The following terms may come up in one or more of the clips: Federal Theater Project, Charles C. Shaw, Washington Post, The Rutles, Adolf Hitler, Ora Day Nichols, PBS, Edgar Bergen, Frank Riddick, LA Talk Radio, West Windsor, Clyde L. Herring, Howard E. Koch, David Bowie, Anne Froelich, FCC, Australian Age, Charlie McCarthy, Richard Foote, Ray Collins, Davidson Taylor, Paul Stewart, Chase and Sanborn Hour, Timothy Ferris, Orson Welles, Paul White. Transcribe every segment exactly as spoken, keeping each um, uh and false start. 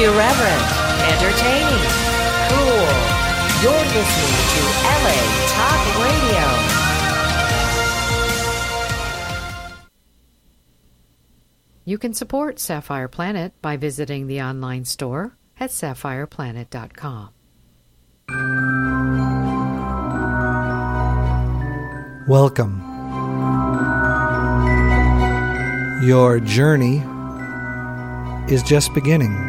Irreverent, entertaining, cool. You're listening to L A Talk Radio. You can support Sapphire Planet by visiting the online store at sapphire planet dot com. Welcome. Your journey is just beginning.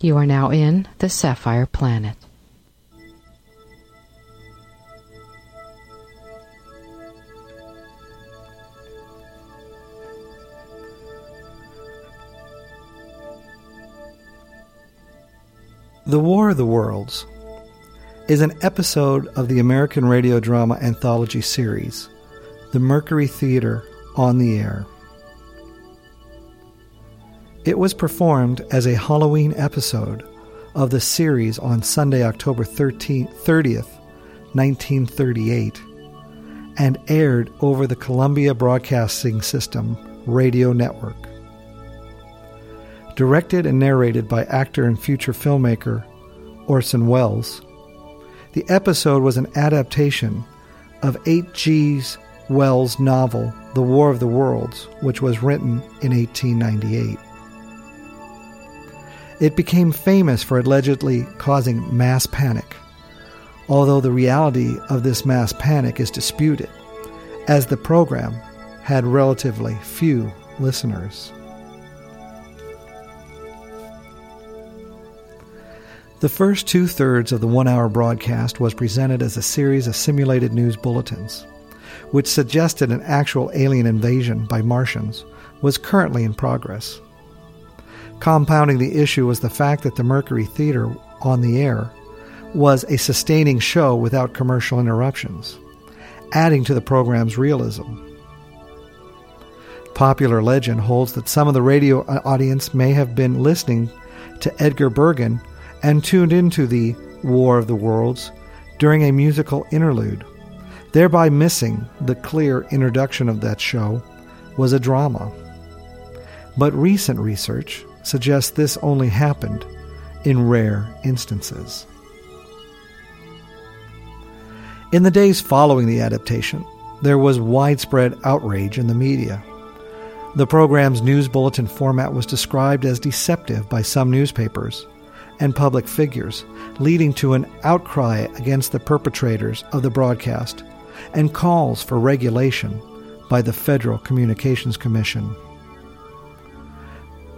You are now in the Sapphire Planet. The War of the Worlds is an episode of the American radio drama anthology series, The Mercury Theater, On the Air. It was performed as a Halloween episode of the series on Sunday, October thirtieth, nineteen thirty-eight, and aired over the Columbia Broadcasting System radio network. Directed and narrated by actor and future filmmaker Orson Welles, the episode was an adaptation of H G Wells' novel, The War of the Worlds, which was written in eighteen ninety-eight. It became famous for allegedly causing mass panic, although the reality of this mass panic is disputed, as the program had relatively few listeners. The first two-thirds of the one-hour broadcast was presented as a series of simulated news bulletins, which suggested an actual alien invasion by Martians was currently in progress. Compounding the issue was the fact that the Mercury Theater, On the Air, was a sustaining show without commercial interruptions, adding to the program's realism. Popular legend holds that some of the radio audience may have been listening to Edgar Bergen and tuned into the War of the Worlds during a musical interlude, thereby missing the clear introduction of that show was a drama. But recent research suggests this only happened in rare instances. In the days following the adaptation, there was widespread outrage in the media. The program's news bulletin format was described as deceptive by some newspapers and public figures, leading to an outcry against the perpetrators of the broadcast and calls for regulation by the Federal Communications Commission.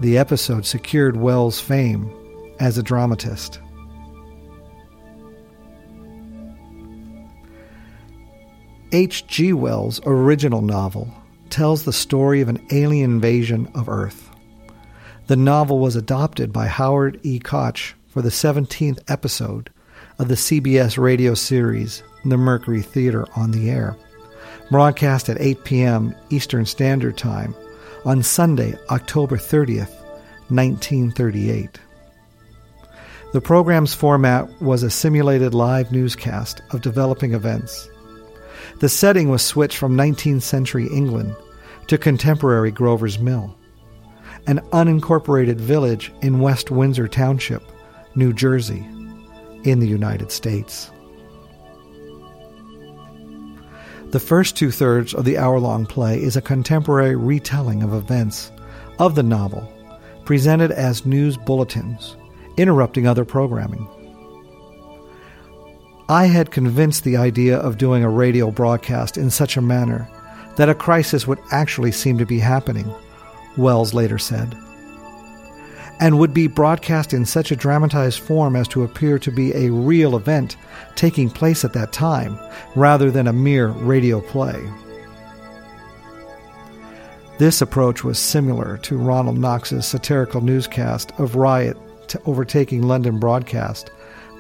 The episode secured Wells' fame as a dramatist. H G Wells' original novel tells the story of an alien invasion of Earth. The novel was adopted by Howard E. Koch for the seventeenth episode of the C B S radio series The Mercury Theater on the Air, broadcast at eight p.m. Eastern Standard Time on Sunday, October thirtieth, nineteen thirty-eight. The program's format was a simulated live newscast of developing events. The setting was switched from nineteenth century England to contemporary Grover's Mill, an unincorporated village in West Windsor Township, New Jersey, in the United States. The first two-thirds of the hour-long play is a contemporary retelling of events of the novel, presented as news bulletins, interrupting other programming. I had conceived the idea of doing a radio broadcast in such a manner that a crisis would actually seem to be happening, Wells later said, and would be broadcast in such a dramatized form as to appear to be a real event taking place at that time, rather than a mere radio play. This approach was similar to Ronald Knox's satirical newscast of riot overtaking London broadcast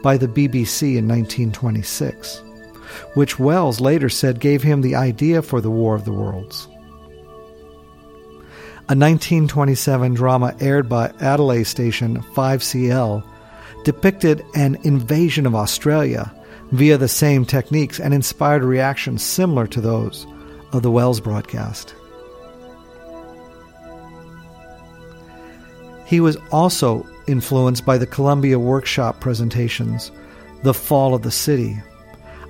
by the B B C in nineteen twenty-six, which Wells later said gave him the idea for The War of the Worlds. A nineteen twenty-seven drama aired by Adelaide station five C L depicted an invasion of Australia via the same techniques and inspired reactions similar to those of the Wells broadcast. He was also influenced by the Columbia Workshop presentations, The Fall of the City,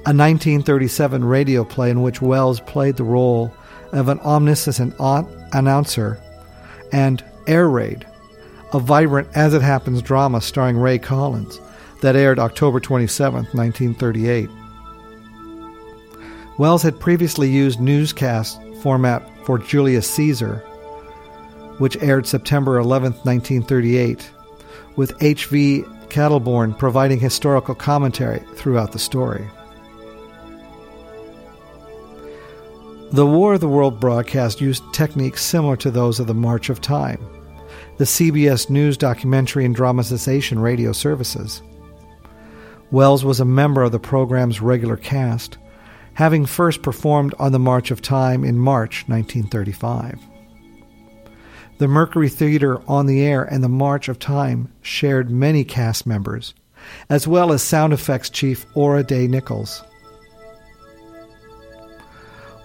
a nineteen thirty-seven radio play in which Wells played the role of an omniscient announcer, and Air Raid, a vibrant as-it-happens drama starring Ray Collins that aired October twenty-seventh, nineteen thirty-eight. Wells had previously used newscast format for Julius Caesar, which aired September eleventh, nineteen thirty-eight, with H V Kettleborn providing historical commentary throughout the story. The War of the World broadcast used techniques similar to those of the March of Time, the C B S News documentary and dramatization radio services. Wells was a member of the program's regular cast, having first performed on the March of Time in March nineteen thirty-five. The Mercury Theater, On the Air, and the March of Time shared many cast members, as well as sound effects chief Ora Day Nichols.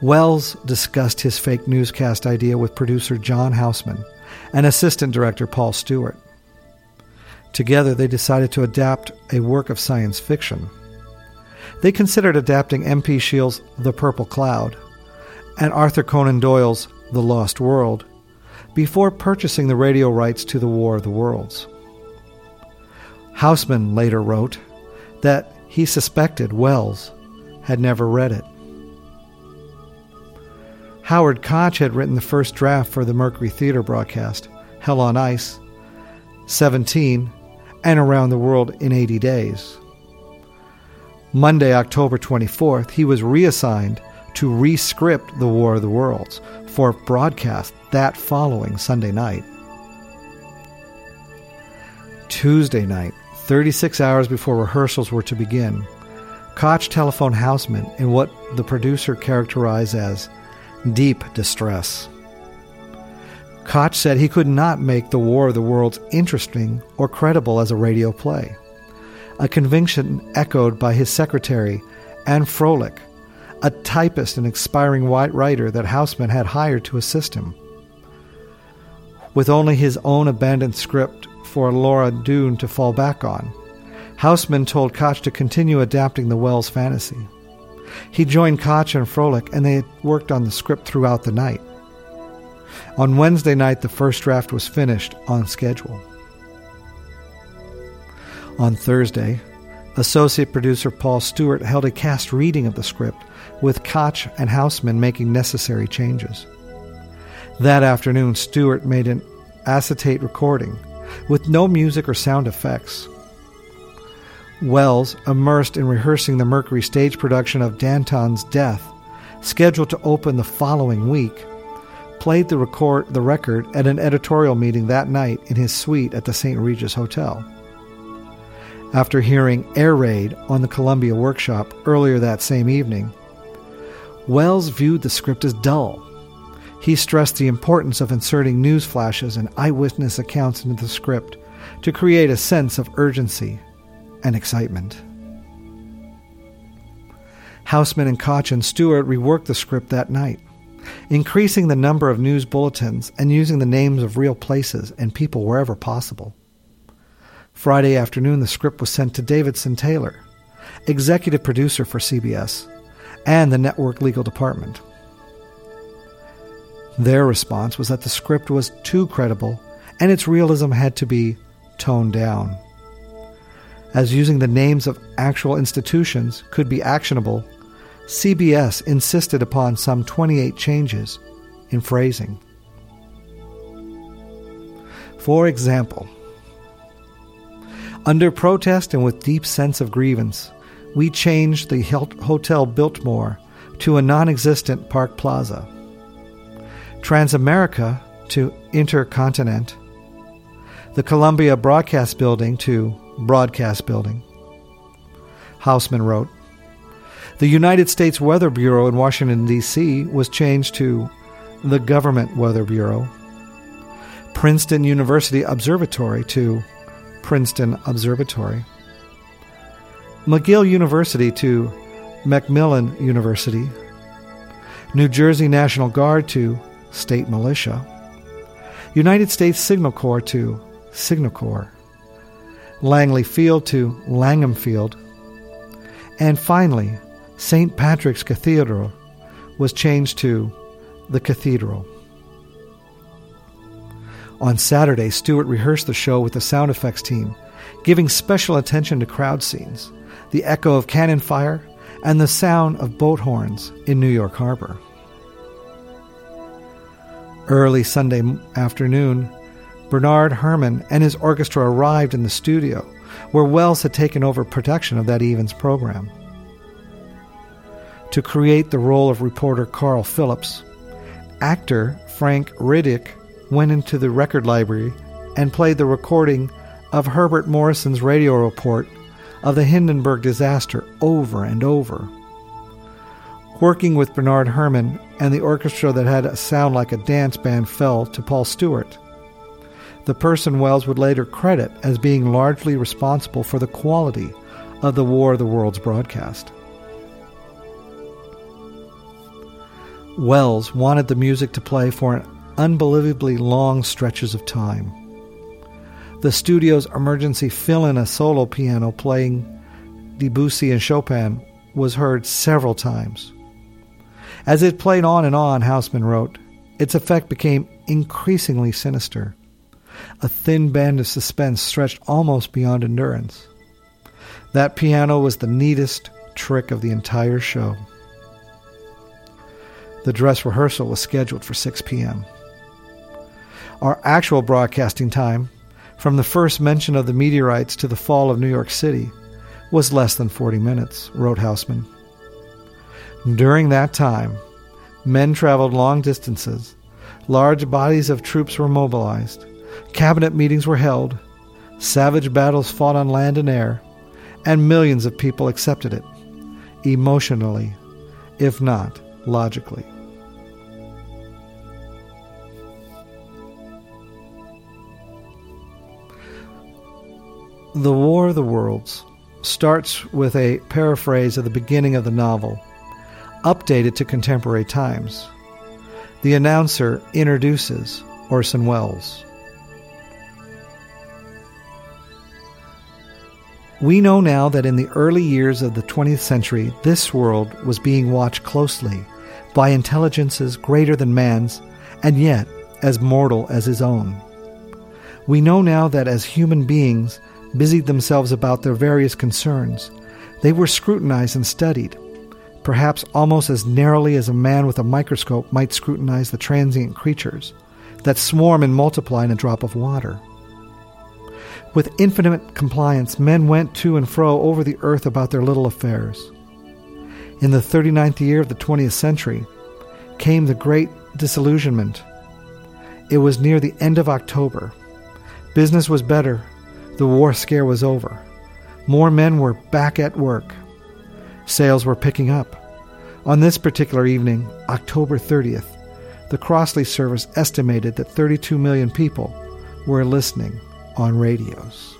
Wells discussed his fake newscast idea with producer John Houseman and assistant director Paul Stewart. Together, they decided to adapt a work of science fiction. They considered adapting M P Shields' The Purple Cloud and Arthur Conan Doyle's The Lost World, before purchasing the radio rights to The War of the Worlds. Houseman later wrote that he suspected Wells had never read it. Howard Koch had written the first draft for the Mercury Theater broadcast, Hell on Ice, seventeen, and Around the World in eighty days. Monday, October twenty-fourth, he was reassigned to re-script The War of the Worlds for broadcast that following Sunday night. Tuesday night, thirty-six hours before rehearsals were to begin, Koch telephoned Houseman in what the producer characterized as deep distress. Koch said he could not make The War of the Worlds interesting or credible as a radio play, a conviction echoed by his secretary, Anne Froelich, a typist and expiring white writer that Houseman had hired to assist him. With only his own abandoned script for Laura Doone to fall back on, Houseman told Koch to continue adapting the Wells fantasy. He joined Koch and Froelich, and they worked on the script throughout the night. On Wednesday night, the first draft was finished on schedule. On Thursday, associate producer Paul Stewart held a cast reading of the script, with Koch and Houseman making necessary changes. That afternoon, Stewart made an acetate recording with no music or sound effects. Wells, immersed in rehearsing the Mercury stage production of Danton's Death, scheduled to open the following week, played the record, the record at an editorial meeting that night in his suite at the Saint Regis Hotel. After hearing Air Raid on the Columbia Workshop earlier that same evening, Wells viewed the script as dull. He stressed the importance of inserting news flashes and eyewitness accounts into the script to create a sense of urgency and excitement. Houseman and Koch and Stewart reworked the script that night, increasing the number of news bulletins and using the names of real places and people wherever possible. Friday afternoon, the script was sent to Davidson Taylor, executive producer for C B S, and the network legal department. Their response was that the script was too credible and its realism had to be toned down, as using the names of actual institutions could be actionable. C B S insisted upon some twenty-eight changes in phrasing. For example, under protest and with deep sense of grievance, we changed the Hotel Biltmore to a non-existent Park Plaza, Transamerica to Intercontinent, the Columbia Broadcast Building to Broadcast Building. Houseman wrote, the United States Weather Bureau in Washington, D C was changed to the Government Weather Bureau, Princeton University Observatory to Princeton Observatory, McGill University to Macmillan University, New Jersey National Guard to State Militia, United States Signal Corps to Signal Corps, Langley Field to Langham Field, and finally, Saint Patrick's Cathedral was changed to the Cathedral. On Saturday, Stewart rehearsed the show with the sound effects team, giving special attention to crowd scenes, the echo of cannon fire, and the sound of boat horns in New York Harbor. Early Sunday afternoon, Bernard Herrmann and his orchestra arrived in the studio, where Wells had taken over production of that evening's program. To create the role of reporter Carl Phillips, actor Frank Riddick went into the record library and played the recording of Herbert Morrison's radio report of the Hindenburg disaster over and over. Working with Bernard Herrmann and the orchestra that had a sound like a dance band fell to Paul Stewart, the person Wells would later credit as being largely responsible for the quality of the War of the Worlds broadcast. Wells wanted the music to play for an unbelievably long stretches of time. The studio's emergency fill-in a solo piano playing Debussy and Chopin was heard several times. As it played on and on, Houseman wrote, its effect became increasingly sinister. A thin band of suspense stretched almost beyond endurance. That piano was the neatest trick of the entire show. The dress rehearsal was scheduled for six p.m. Our actual broadcasting time, from the first mention of the meteorites to the fall of New York City, was less than forty minutes, wrote Houseman. During that time, men traveled long distances, large bodies of troops were mobilized, cabinet meetings were held, savage battles fought on land and air, and millions of people accepted it, emotionally, if not logically. The War of the Worlds starts with a paraphrase of the beginning of the novel, updated to contemporary times. The announcer introduces Orson Welles. We know now that in the early years of the twentieth century, this world was being watched closely by intelligences greater than man's and yet as mortal as his own. We know now that as human beings busied themselves about their various concerns, they were scrutinized and studied, perhaps almost as narrowly as a man with a microscope might scrutinize the transient creatures that swarm and multiply in a drop of water. With infinite compliance, men went to and fro over the earth about their little affairs. In the thirty-ninth year of the twentieth century came the great disillusionment. It was near the end of October. Business was better. The war scare was over. More men were back at work. Sales were picking up. On this particular evening, October thirtieth, the Crossley service estimated that thirty-two million people were listening on radios.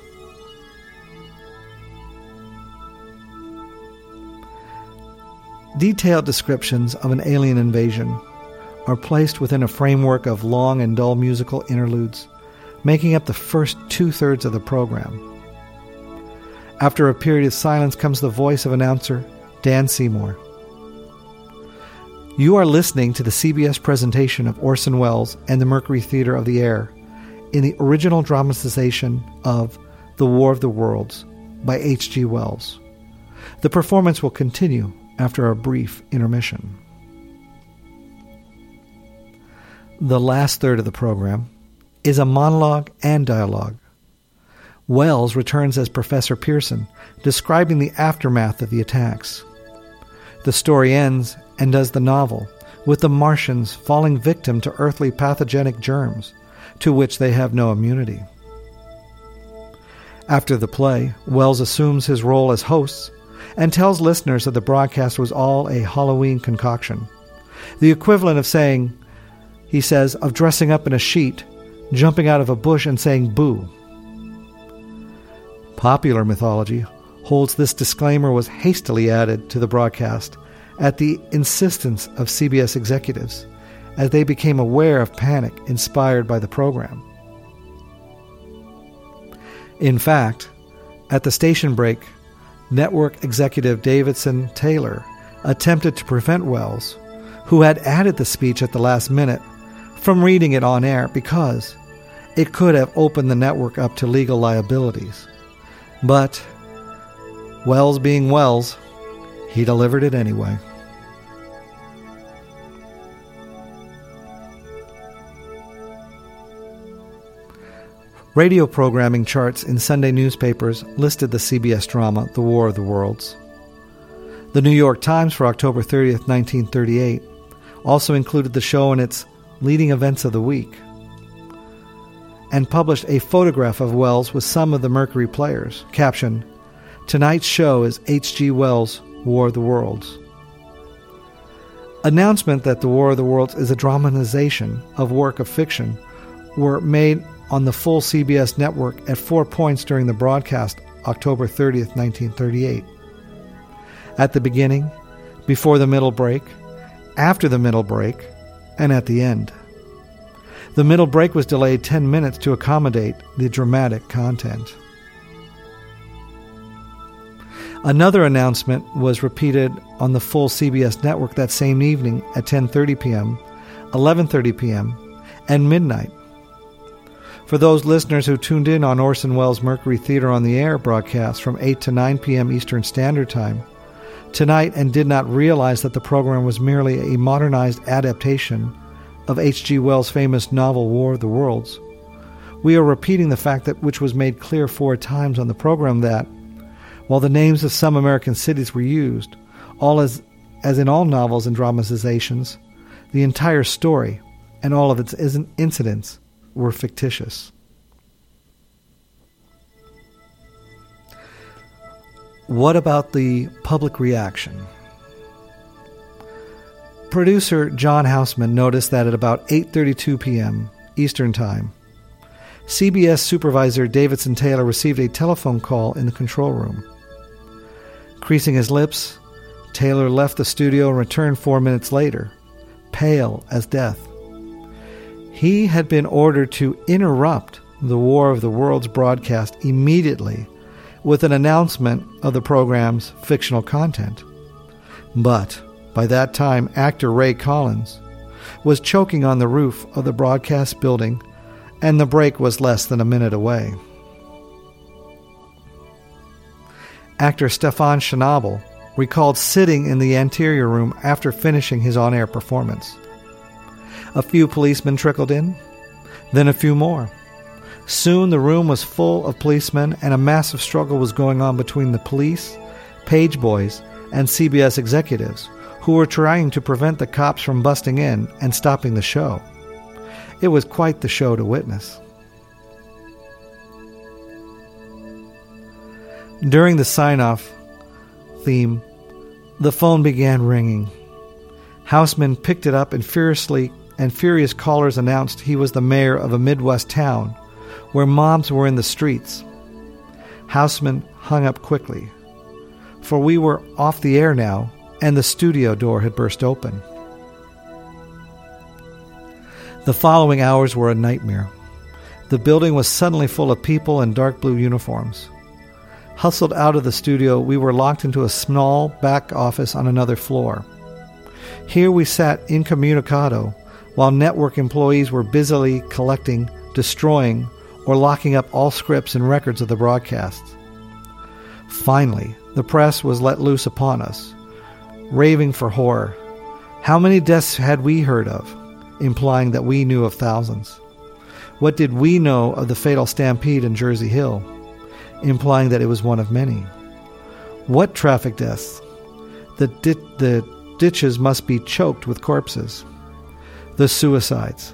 Detailed descriptions of an alien invasion are placed within a framework of long and dull musical interludes, making up the first two-thirds of the program. After a period of silence comes the voice of announcer Dan Seymour. You are listening to the C B S presentation of Orson Welles and the Mercury Theater of the Air, in the original dramatization of The War of the Worlds by H G. Wells. The performance will continue after a brief intermission. The last third of the program is a monologue and dialogue. Wells returns as Professor Pearson, describing the aftermath of the attacks. The story ends, and does the novel, with the Martians falling victim to earthly pathogenic germs, to which they have no immunity. After the play, Wells assumes his role as host and tells listeners that the broadcast was all a Halloween concoction. The equivalent of saying, he says, of dressing up in a sheet, jumping out of a bush and saying boo. Popular mythology holds this disclaimer was hastily added to the broadcast at the insistence of C B S executives as they became aware of panic inspired by the program. In fact, at the station break, network executive Davidson Taylor attempted to prevent Wells, who had added the speech at the last minute, from reading it on air because it could have opened the network up to legal liabilities. But Wells being Wells, he delivered it anyway. Radio programming charts in Sunday newspapers listed the C B S drama, The War of the Worlds. The New York Times for October thirtieth, nineteen thirty-eight, also included the show in its leading events of the week and published a photograph of Wells with some of the Mercury players, captioned, "Tonight's show is H G. Wells' War of the Worlds." Announcement that The War of the Worlds is a dramatization of work of fiction were made on the full C B S network at four points during the broadcast, October thirtieth, nineteen thirty-eight. At the beginning, before the middle break, after the middle break, and at the end. The middle break was delayed ten minutes to accommodate the dramatic content. Another announcement was repeated on the full C B S network that same evening at ten thirty p.m., eleven thirty p.m., and midnight. For those listeners who tuned in on Orson Welles' Mercury Theater on the Air broadcast from eight to nine p.m. Eastern Standard Time tonight and did not realize that the program was merely a modernized adaptation of H G. Wells' famous novel War of the Worlds, we are repeating the fact that which was made clear four times on the program that, while the names of some American cities were used, all as, as in all novels and dramatizations, the entire story and all of its incidents were fictitious. What about the public reaction? Producer John Houseman noticed that at about eight thirty-two p.m. Eastern Time, C B S supervisor Davidson Taylor received a telephone call in the control room. Creasing his lips, Taylor left the studio and returned four minutes later, pale as death. He had been ordered to interrupt the War of the Worlds broadcast immediately with an announcement of the program's fictional content. But by that time, actor Ray Collins was choking on the roof of the broadcast building, and the break was less than a minute away. Actor Stefan Schnabel recalled sitting in the anterior room after finishing his on-air performance. A few policemen trickled in, then a few more. Soon the room was full of policemen, and a massive struggle was going on between the police, page boys, and C B S executives, who were trying to prevent the cops from busting in and stopping the show. It was quite the show to witness. During the sign-off theme, the phone began ringing. Houseman picked it up and furiously and furious callers announced he was the mayor of a Midwest town where mobs were in the streets. Houseman hung up quickly, for we were off the air now, and the studio door had burst open. The following hours were a nightmare. The building was suddenly full of people in dark blue uniforms. Hustled out of the studio, we were locked into a small back office on another floor. Here we sat incommunicado, while network employees were busily collecting destroying, or locking up all scripts and records of the broadcasts. Finally, the press was let loose upon us, raving for horror. How many deaths had we heard of, implying that we knew of thousands? What did we know of the fatal stampede in Jersey Hill, implying that it was one of many? What traffic deaths? The, di- the ditches must be choked with corpses. The suicides.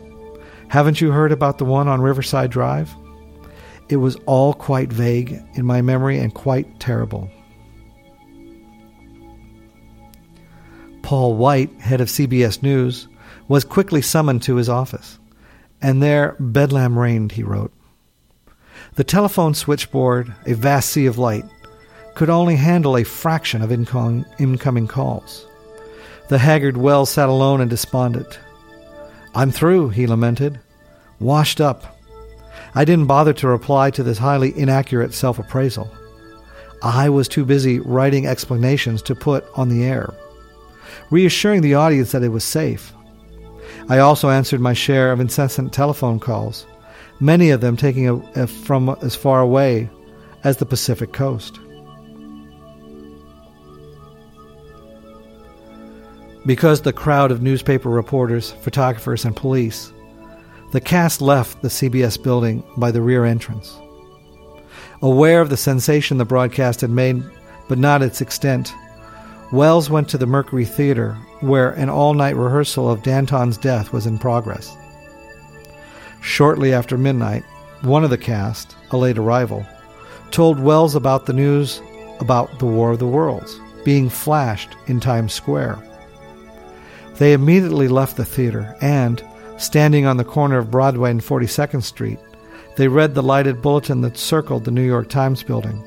Haven't you heard about the one on Riverside Drive? It was all quite vague in my memory and quite terrible. Paul White, head of C B S News, was quickly summoned to his office. And there, bedlam reigned, he wrote. The telephone switchboard, a vast sea of light, could only handle a fraction of incom- incoming calls. The haggard Wells sat alone and despondent. "I'm through," he lamented. "Washed up. I didn't bother to reply to this highly inaccurate self-appraisal. I was too busy writing explanations to put on the air, reassuring the audience that it was safe. I also answered my share of incessant telephone calls, many of them taking a, a, from as far away as the Pacific coast." Because the crowd of newspaper reporters, photographers, and police, the cast left the C B S building by the rear entrance. Aware of the sensation the broadcast had made, but not its extent, Wells went to the Mercury Theater, where an all-night rehearsal of Danton's death was in progress. Shortly after midnight, one of the cast, a late arrival, told Wells about the news about the War of the Worlds being flashed in Times Square. They immediately left the theater and, standing on the corner of Broadway and forty-second Street, they read the lighted bulletin that circled the New York Times building.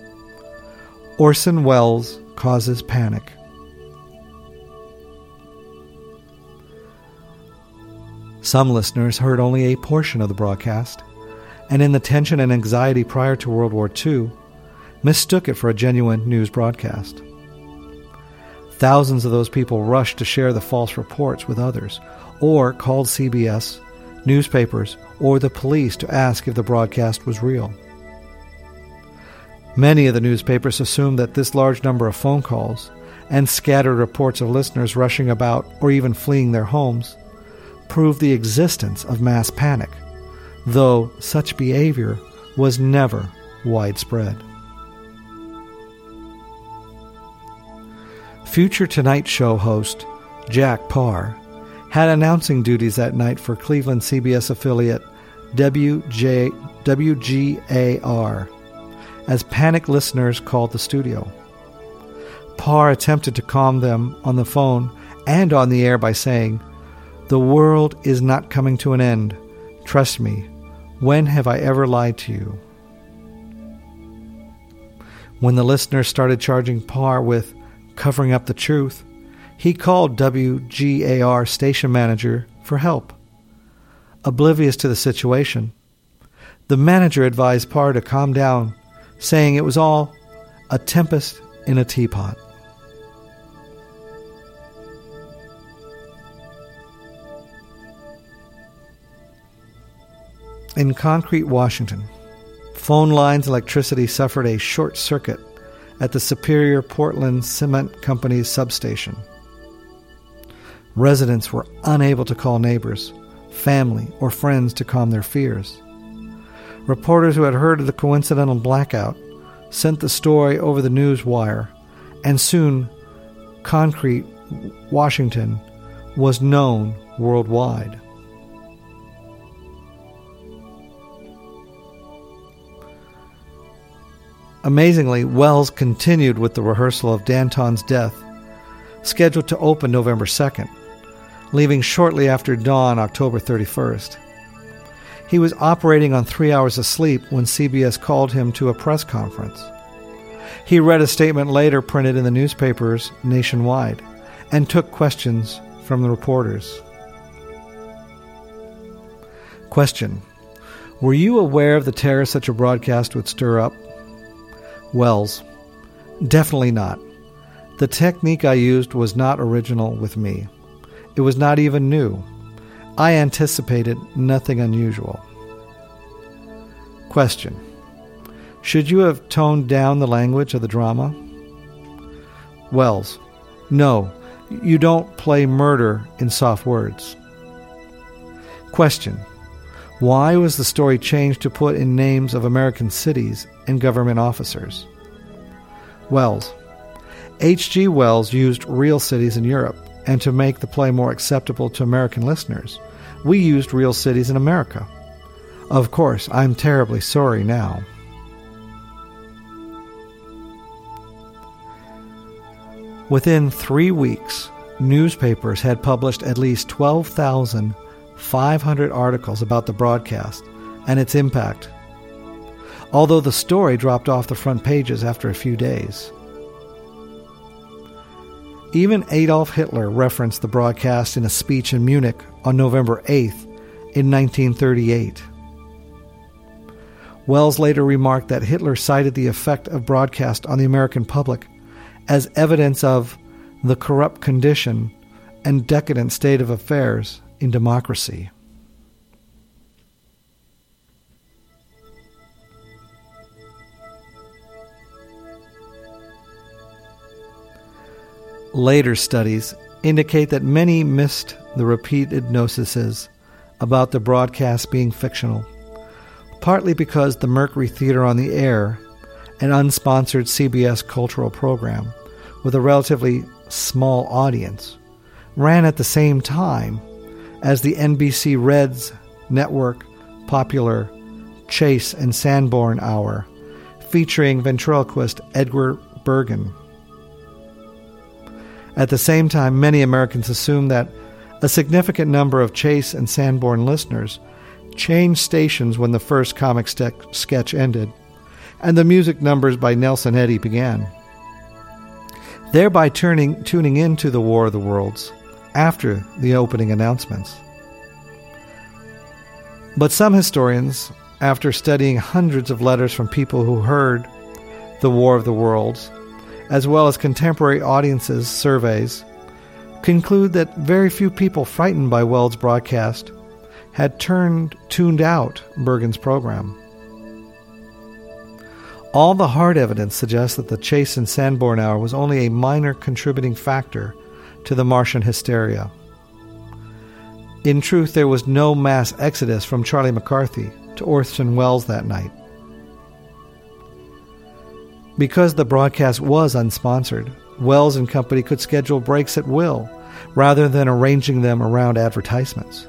"Orson Welles causes panic." Some listeners heard only a portion of the broadcast, and in the tension and anxiety prior to World War Two, mistook it for a genuine news broadcast. Thousands of those people rushed to share the false reports with others, or called C B S, newspapers, or the police to ask if the broadcast was real. Many of the newspapers assumed that this large number of phone calls and scattered reports of listeners rushing about or even fleeing their homes proved the existence of mass panic, though such behavior was never widespread. Future Tonight Show host Jack Parr had announcing duties that night for Cleveland C B S affiliate W G A R, as panicked listeners called the studio. Parr attempted to calm them on the phone and on the air by saying, "The world is not coming to an end. Trust me. When have I ever lied to you?" When the listeners started charging Parr with covering up the truth, he called W G A R station manager for help. Oblivious to the situation, the manager advised Parr to calm down, saying it was all a tempest in a teapot. In Concrete, Washington, phone lines and electricity suffered a short circuit at the Superior Portland Cement Company's substation. Residents were unable to call neighbors, family, or friends to calm their fears. Reporters who had heard of the coincidental blackout sent the story over the news wire, and soon Concrete, Washington was known worldwide. Amazingly, Wells continued with the rehearsal of Danton's death, scheduled to open November second, leaving shortly after dawn October thirty-first. He was operating on three hours of sleep when C B S called him to a press conference. He read a statement later printed in the newspapers nationwide and took questions from the reporters. Question: "Were you aware of the terror such a broadcast would stir up?" Wells: "Definitely not. The technique I used was not original with me. It was not even new. I anticipated nothing unusual." Question. Should you have toned down the language of the drama? Wells. No, you don't play murder in soft words. Question. Why was the story changed to put in names of American cities and government officers? Wells. H G. Wells used real cities in Europe, and to make the play more acceptable to American listeners, we used real cities in America. Of course, I'm terribly sorry now. Within three weeks, newspapers had published at least twelve thousand five hundred articles about the broadcast and its impact, although the story dropped off the front pages after a few days. Even Adolf Hitler referenced the broadcast in a speech in Munich on November eighth in nineteen thirty-eight. Wells later remarked that Hitler cited the effect of broadcast on the American public as evidence of the corrupt condition and decadent state of affairs in democracy. Later studies indicate that many missed the repeated notices about the broadcast being fictional, partly because the Mercury Theater on the Air, an unsponsored C B S cultural program with a relatively small audience, ran at the same time as the N B C Reds network popular Chase and Sanborn Hour, featuring ventriloquist Edgar Bergen. At the same time, many Americans assumed that a significant number of Chase and Sanborn listeners changed stations when the first comic ste- sketch ended and the music numbers by Nelson Eddy began, thereby turning, tuning into The War of the Worlds after the opening announcements. But some historians, after studying hundreds of letters from people who heard The War of the Worlds, as well as contemporary audiences' surveys, conclude that very few people frightened by Wells' broadcast had turned, tuned out Bergen's program. All the hard evidence suggests that the Chase and Sanborn Hour was only a minor contributing factor to the Martian hysteria. In truth, there was no mass exodus from Charlie McCarthy to Orson Welles that night. Because the broadcast was unsponsored, Wells and Company could schedule breaks at will rather than arranging them around advertisements.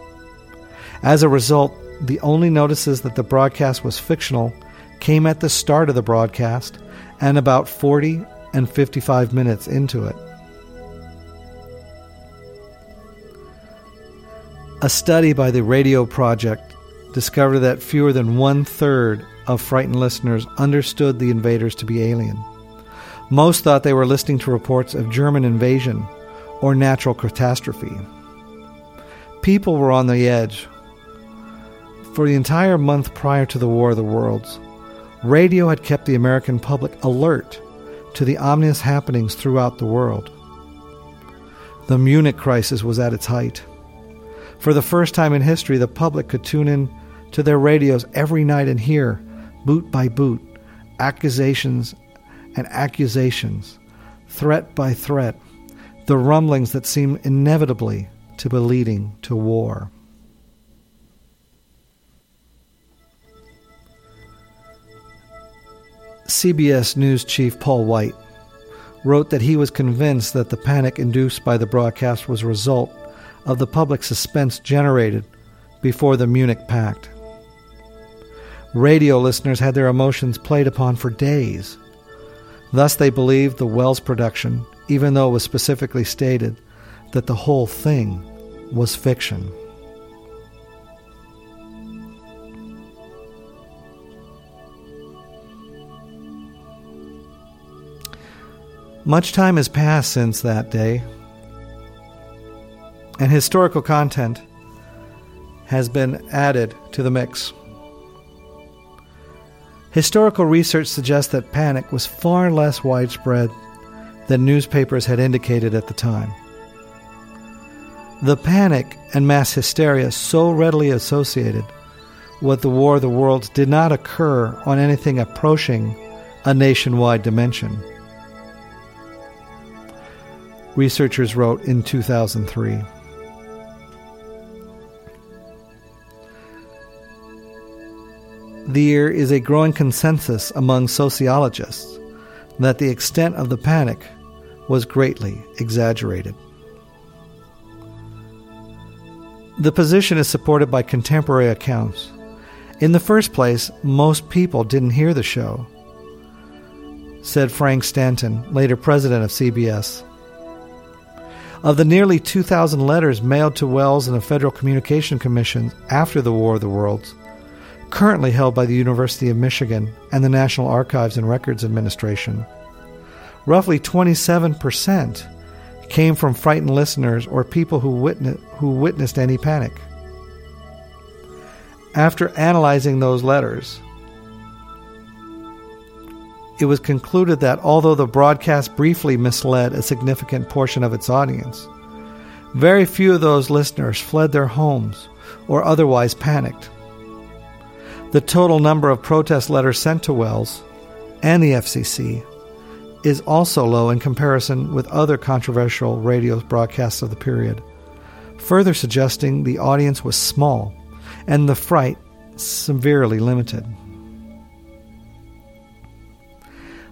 As a result, the only notices that the broadcast was fictional came at the start of the broadcast and about forty and fifty-five minutes into it. A study by the Radio Project discovered that fewer than one-third of frightened listeners understood the invaders to be alien. Most thought they were listening to reports of German invasion or natural catastrophe. People were on the edge. For the entire month prior to the War of the Worlds, radio had kept the American public alert to the ominous happenings throughout the world. The Munich crisis was at its height. For the first time in history, the public could tune in to their radios every night and hear, boot by boot, accusations and accusations, threat by threat, the rumblings that seem inevitably to be leading to war. C B S News Chief Paul White wrote that he was convinced that the panic induced by the broadcast was a result of the public suspense generated before the Munich Pact. Radio listeners had their emotions played upon for days. Thus, they believed the Wells production, even though it was specifically stated that the whole thing was fiction. Much time has passed since that day, and historical content has been added to the mix. Historical research suggests that panic was far less widespread than newspapers had indicated at the time. The panic and mass hysteria so readily associated with the War of the Worlds did not occur on anything approaching a nationwide dimension, researchers wrote in two thousand three. There is a growing consensus among sociologists that the extent of the panic was greatly exaggerated. The position is supported by contemporary accounts. In the first place, most people didn't hear the show, said Frank Stanton, later president of C B S. Of the nearly two thousand letters mailed to Wells and the Federal Communication Commission after the War of the Worlds, currently held by the University of Michigan and the National Archives and Records Administration, roughly twenty-seven percent came from frightened listeners or people who witnessed, who witnessed any panic. After analyzing those letters, it was concluded that although the broadcast briefly misled a significant portion of its audience, very few of those listeners fled their homes or otherwise panicked. The total number of protest letters sent to Wells and the F C C is also low in comparison with other controversial radio broadcasts of the period, further suggesting the audience was small and the fright severely limited.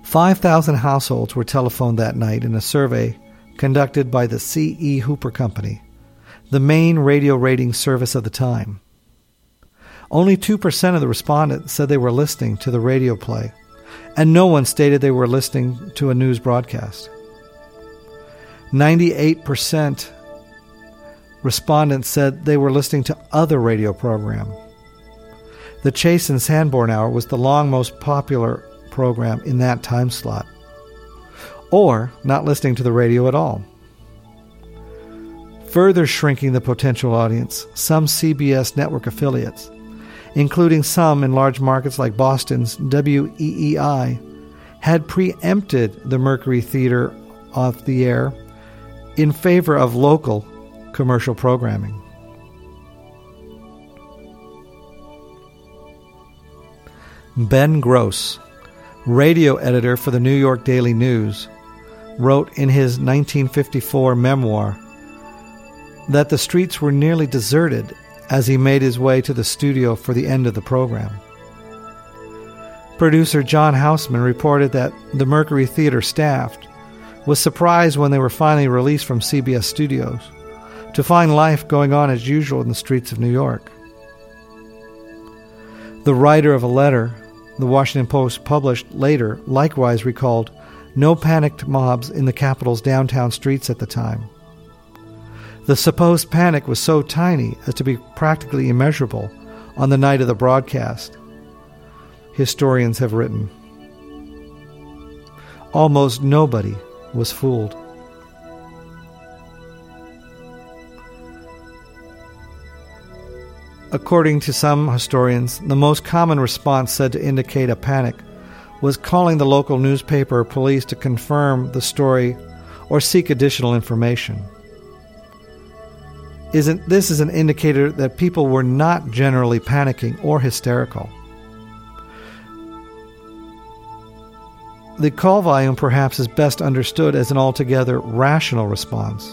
five thousand households were telephoned that night in a survey conducted by the C E Hooper Company, the main radio rating service of the time. Only two percent of the respondents said they were listening to the radio play, and no one stated they were listening to a news broadcast. ninety-eight percent respondents said they were listening to other radio program. The Chase and Sanborn Hour was the long most popular program in that time slot, or not listening to the radio at all. Further shrinking the potential audience, some C B S network affiliates, including some in large markets like Boston's W E E I, had preempted the Mercury Theater off the air in favor of local commercial programming. Ben Gross, radio editor for the New York Daily News, wrote in his nineteen fifty-four memoir that the streets were nearly deserted as he made his way to the studio for the end of the program. Producer John Houseman reported that the Mercury Theater staff was surprised when they were finally released from C B S studios to find life going on as usual in the streets of New York. The writer of a letter the Washington Post published later likewise recalled no panicked mobs in the capital's downtown streets at the time. The supposed panic was so tiny as to be practically immeasurable on the night of the broadcast, historians have written. Almost nobody was fooled. According to some historians, the most common response said to indicate a panic was calling the local newspaper or police to confirm the story or seek additional information. Isn't this is an indicator that people were not generally panicking or hysterical. The call volume perhaps is best understood as an altogether rational response.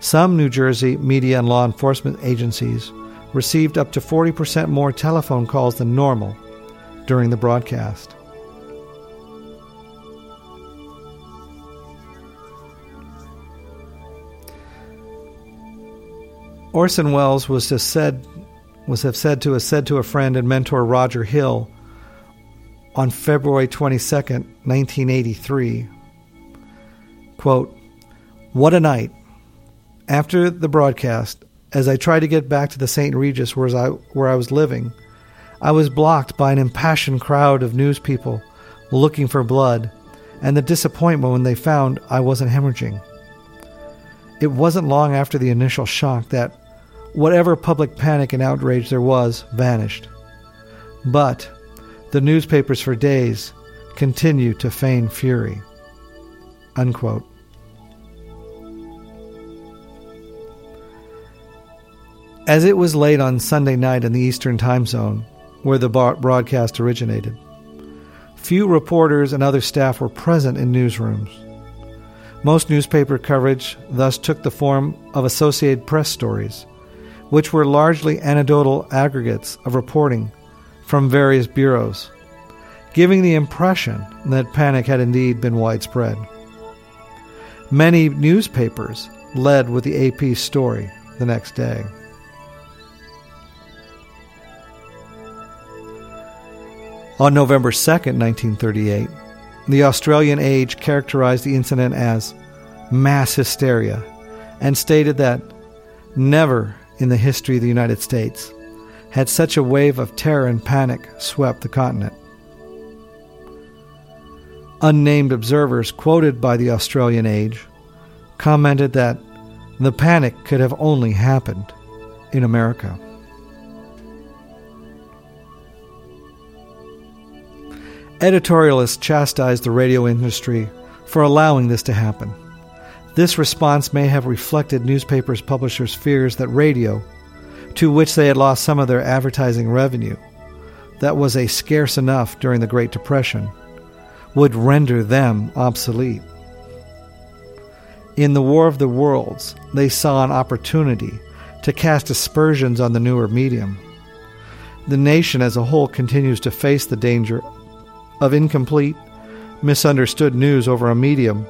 Some New Jersey media and law enforcement agencies received up to forty percent more telephone calls than normal during the broadcast. Orson Welles was to said was have said to have said to a friend and mentor Roger Hill on February twenty-second, nineteen eighty-three, quote, "What a night. After the broadcast, as I tried to get back to the Saint Regis where I, where I was living, I was blocked by an impassioned crowd of news people looking for blood and the disappointment when they found I wasn't hemorrhaging. It wasn't long after the initial shock that whatever public panic and outrage there was vanished. But the newspapers for days continued to feign fury." Unquote. as it was late on Sunday night in the Eastern time zone, where the broadcast originated. Few reporters and other staff were present in newsrooms. Most newspaper coverage thus took the form of Associated Press stories, which were largely anecdotal aggregates of reporting from various bureaus, giving the impression that panic had indeed been widespread. Many newspapers led with the A P story the next day. On November second, nineteen thirty-eight, the Australian Age characterized the incident as mass hysteria and stated that never in the history of the United States had such a wave of terror and panic swept the continent. Unnamed observers quoted by the Australian Age commented that the panic could have only happened in America. Editorialists chastised the radio industry for allowing this to happen. This response may have reflected newspapers' publishers' fears that radio, to which they had lost some of their advertising revenue, that was a scarce enough during the Great Depression, would render them obsolete. In The War of the Worlds, they saw an opportunity to cast aspersions on the newer medium. The nation as a whole continues to face the danger of incomplete, misunderstood news over a medium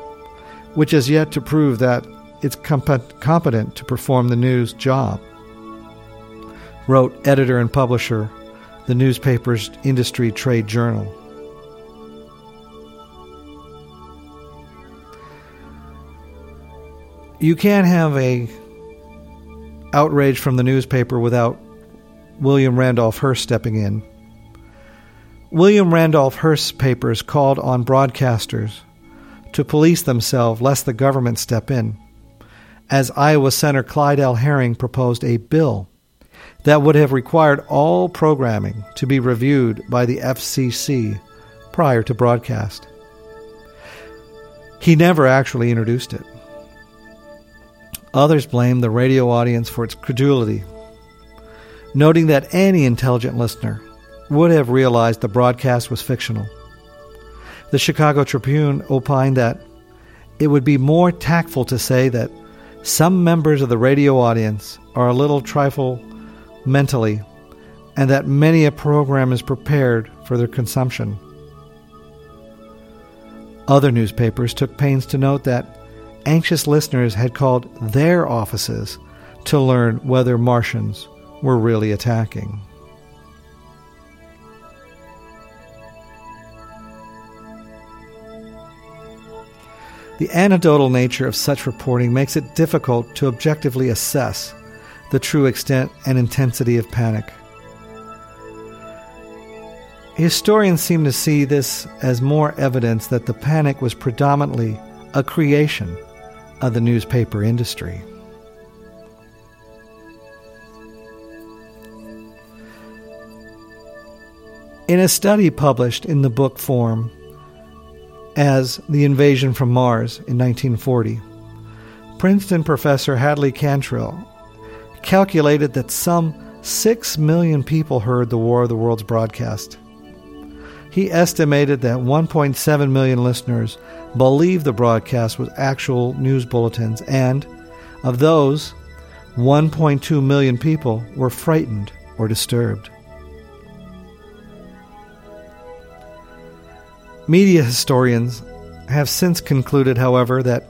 which has yet to prove that it's comp- competent to perform the news job, wrote editor and publisher, the newspaper's industry trade journal. You can't have a outrage from the newspaper without William Randolph Hearst stepping in. William Randolph Hearst's papers called on broadcasters to police themselves lest the government step in, as Iowa Senator Clyde L. Herring proposed a bill that would have required all programming to be reviewed by the F C C prior to broadcast. He never actually introduced it. Others blamed the radio audience for its credulity, noting that any intelligent listener would have realized the broadcast was fictional. The Chicago Tribune opined that it would be more tactful to say that some members of the radio audience are a little trifle mentally and that many a program is prepared for their consumption. Other newspapers took pains to note that anxious listeners had called their offices to learn whether Martians were really attacking. The anecdotal nature of such reporting makes it difficult to objectively assess the true extent and intensity of panic. Historians seem to see this as more evidence that the panic was predominantly a creation of the newspaper industry. In a study published in the book form as The Invasion from Mars in nineteen forty, Princeton professor Hadley Cantrell calculated that some six million people heard the War of the Worlds broadcast. He estimated that one point seven million listeners believed the broadcast was actual news bulletins, and of those, one point two million people were frightened or disturbed. Media historians have since concluded, however, that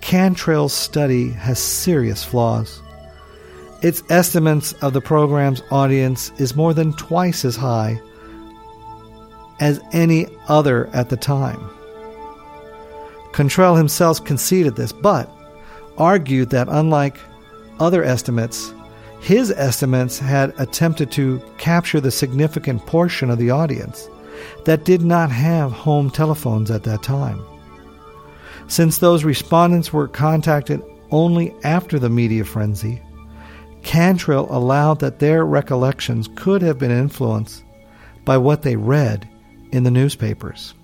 Cantrell's study has serious flaws. Its estimates of the program's audience is more than twice as high as any other at the time. Cantrell himself conceded this, but argued that unlike other estimates, his estimates had attempted to capture the significant portion of the audience that did not have home telephones at that time. Since those respondents were contacted only after the media frenzy, Cantrell allowed that their recollections could have been influenced by what they read in the newspapers.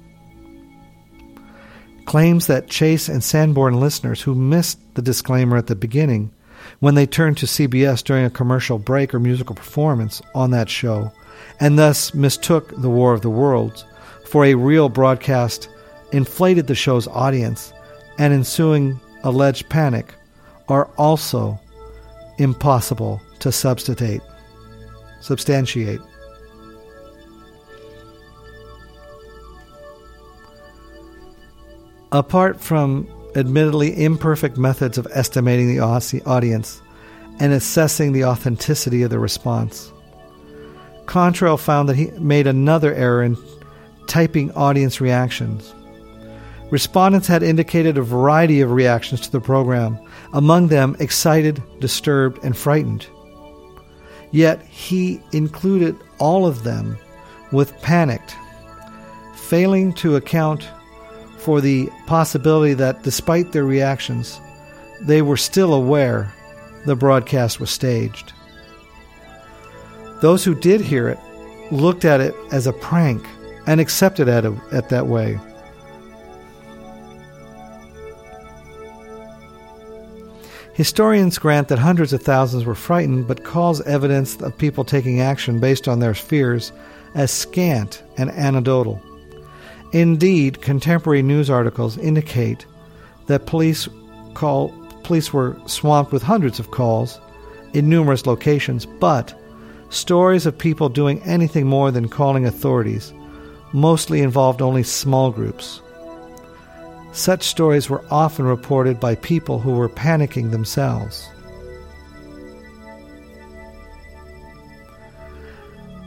Claims that Chase and Sanborn listeners who missed the disclaimer at the beginning when they turned to C B S during a commercial break or musical performance on that show, and thus mistook The War of the Worlds for a real broadcast, inflated the show's audience, and ensuing alleged panic are also impossible to substantiate. Substantiate. Apart from admittedly imperfect methods of estimating the audience and assessing the authenticity of the response, Contrail found that he made another error in typing audience reactions. Respondents had indicated a variety of reactions to the program, among them excited, disturbed, and frightened. Yet he included all of them with panicked, failing to account for the possibility that despite their reactions, they were still aware the broadcast was staged. Those who did hear it looked at it as a prank and accepted it at that way. Historians grant that hundreds of thousands were frightened, but calls evidence of people taking action based on their fears as scant and anecdotal. Indeed, contemporary news articles indicate that police call police were swamped with hundreds of calls in numerous locations, but stories of people doing anything more than calling authorities mostly involved only small groups. Such stories were often reported by people who were panicking themselves.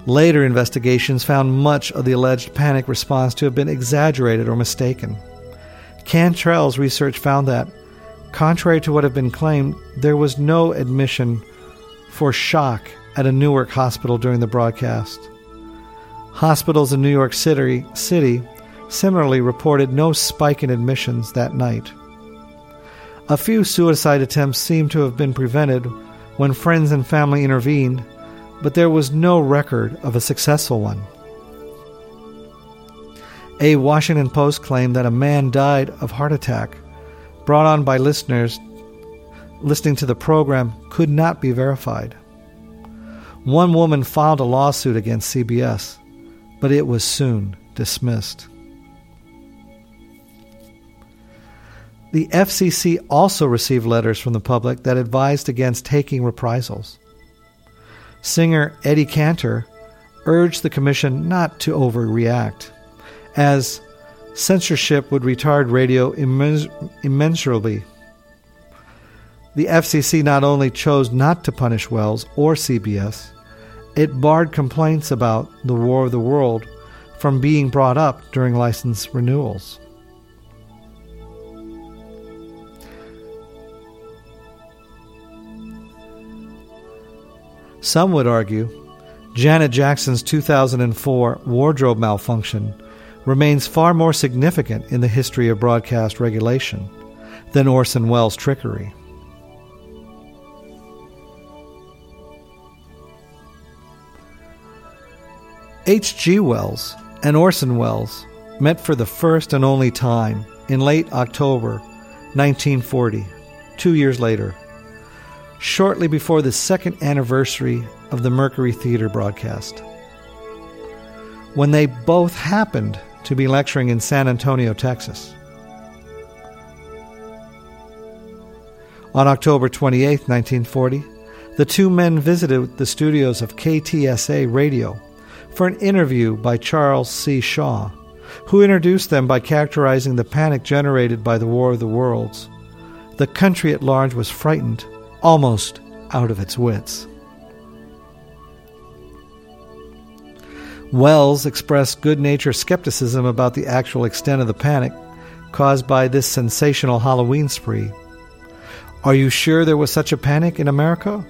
Later investigations found much of the alleged panic response to have been exaggerated or mistaken. Cantrell's research found that, contrary to what had been claimed, there was no admission for shock at a Newark hospital during the broadcast. Hospitals in New York City, City similarly reported no spike in admissions that night. A few suicide attempts seemed to have been prevented when friends and family intervened, but there was no record of a successful one. A Washington Post claimed that a man died of heart attack brought on by listeners listening to the program could not be verified. One woman filed a lawsuit against C B S, but it was soon dismissed. The F C C also received letters from the public that advised against taking reprisals. Singer Eddie Cantor urged the commission not to overreact, as censorship would retard radio immeasurably. The F C C not only chose not to punish Wells or C B S, it barred complaints about The War of the World from being brought up during license renewals. Some would argue Janet Jackson's two thousand four wardrobe malfunction remains far more significant in the history of broadcast regulation than Orson Welles' trickery. H G. Wells and Orson Welles met for the first and only time in late October nineteen forty, two years later, shortly before the second anniversary of the Mercury Theater broadcast, when they both happened to be lecturing in San Antonio, Texas. On October twenty-eighth, nineteen forty, the two men visited the studios of K T S A Radio for an interview by Charles C. Shaw, who introduced them by characterizing the panic generated by the War of the Worlds. The country at large was frightened, almost out of its wits. Wells expressed good-natured skepticism about the actual extent of the panic caused by this sensational Halloween spree. "Are you sure there was such a panic in America?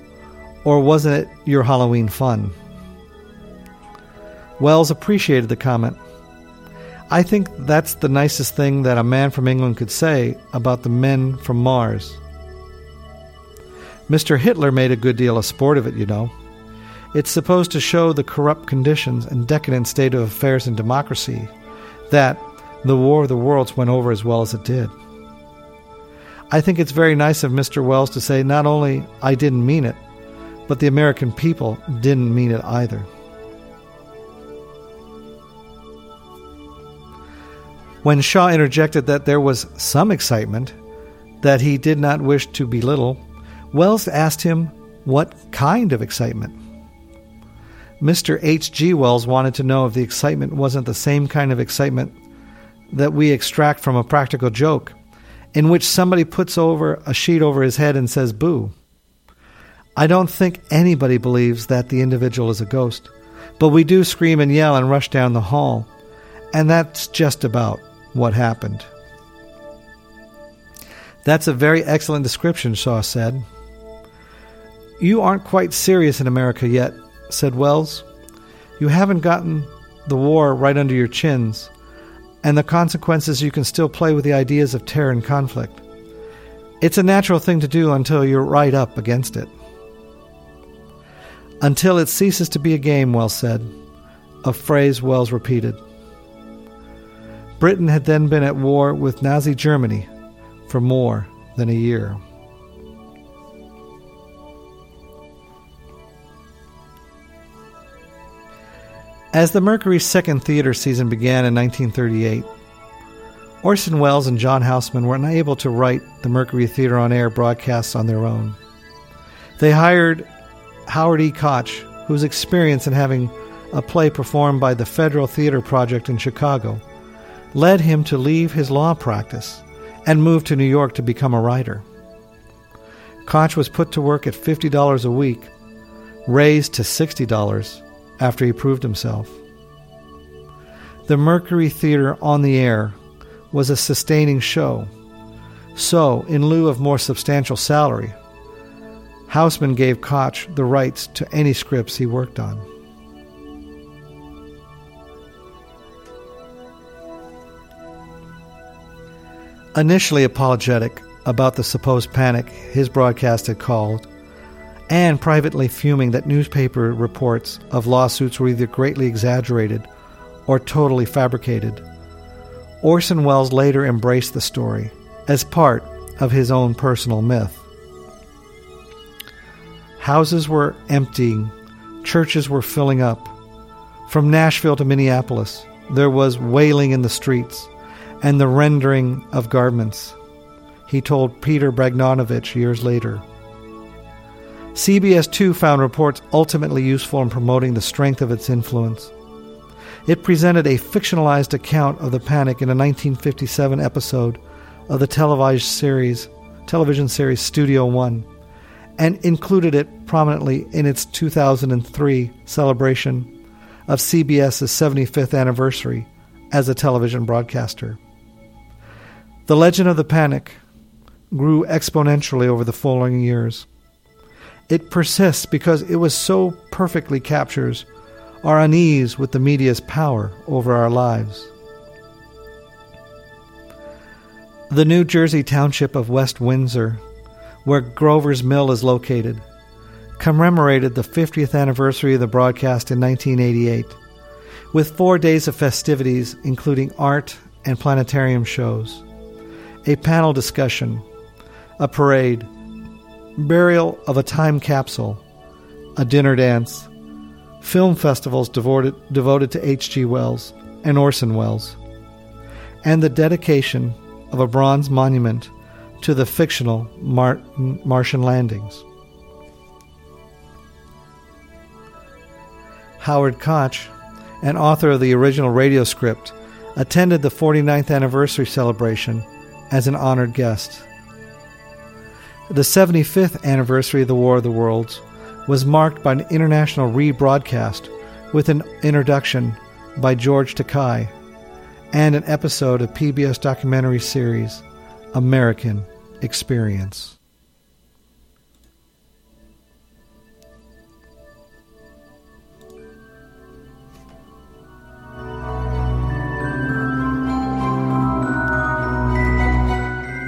Or wasn't it your Halloween fun?" Wells appreciated the comment. "I think that's the nicest thing that a man from England could say about the men from Mars. Mister Hitler made a good deal of sport of it, you know. It's supposed to show the corrupt conditions and decadent state of affairs in democracy that the War of the Worlds went over as well as it did. I think it's very nice of Mister Wells to say not only I didn't mean it, but the American people didn't mean it either. When Shaw interjected that there was some excitement, that he did not wish to belittle, Wells asked him what kind of excitement. Mister H G. Wells wanted to know if the excitement wasn't the same kind of excitement that we extract from a practical joke, in which somebody puts over a sheet over his head and says, boo. I don't think anybody believes that the individual is a ghost, but we do scream and yell and rush down the hall, and that's just about what happened. That's a very excellent description, Shaw said. You aren't quite serious in America yet, said Wells. You haven't gotten the war right under your chins, and the consequences you can still play with the ideas of terror and conflict. It's a natural thing to do until you're right up against it. Until it ceases to be a game, Wells said, a phrase Wells repeated. Britain had then been at war with Nazi Germany for more than a year. As the Mercury's second theater season began in nineteen thirty-eight, Orson Welles and John Houseman were unable to write the Mercury Theater on air broadcasts on their own. They hired Howard E. Koch, whose experience in having a play performed by the Federal Theater Project in Chicago led him to leave his law practice and move to New York to become a writer. Koch was put to work at fifty dollars a week, raised to sixty dollars after he proved himself. The Mercury Theater on the Air was a sustaining show, so in lieu of more substantial salary, Houseman gave Koch the rights to any scripts he worked on. Initially apologetic about the supposed panic his broadcast had caused, and privately fuming that newspaper reports of lawsuits were either greatly exaggerated or totally fabricated, Orson Welles later embraced the story as part of his own personal myth. Houses were emptying, churches were filling up. From Nashville to Minneapolis, there was wailing in the streets and the rendering of garments, he told Peter Bragnanovich years later. C B S two found reports ultimately useful in promoting the strength of its influence. It presented a fictionalized account of the panic in a nineteen fifty-seven episode of the televised series, television series Studio One, and included it prominently in its two thousand three celebration of C B S's seventy-fifth anniversary as a television broadcaster. The legend of the panic grew exponentially over the following years. It persists because it was so perfectly captures our unease with the media's power over our lives. The New Jersey township of West Windsor, where Grover's Mill is located, commemorated the fiftieth anniversary of the broadcast in nineteen eighty-eight, with four days of festivities including art and planetarium shows, a panel discussion, a parade, burial of a time capsule, a dinner dance, film festivals devoted, devoted to H G. Wells and Orson Welles, and the dedication of a bronze monument to the fictional Mar- Martian landings. Howard Koch, an author of the original radio script, attended the forty-ninth anniversary celebration as an honored guest. The seventy-fifth anniversary of the War of the Worlds was marked by an international rebroadcast with an introduction by George Takei and an episode of P B S documentary series American Experience.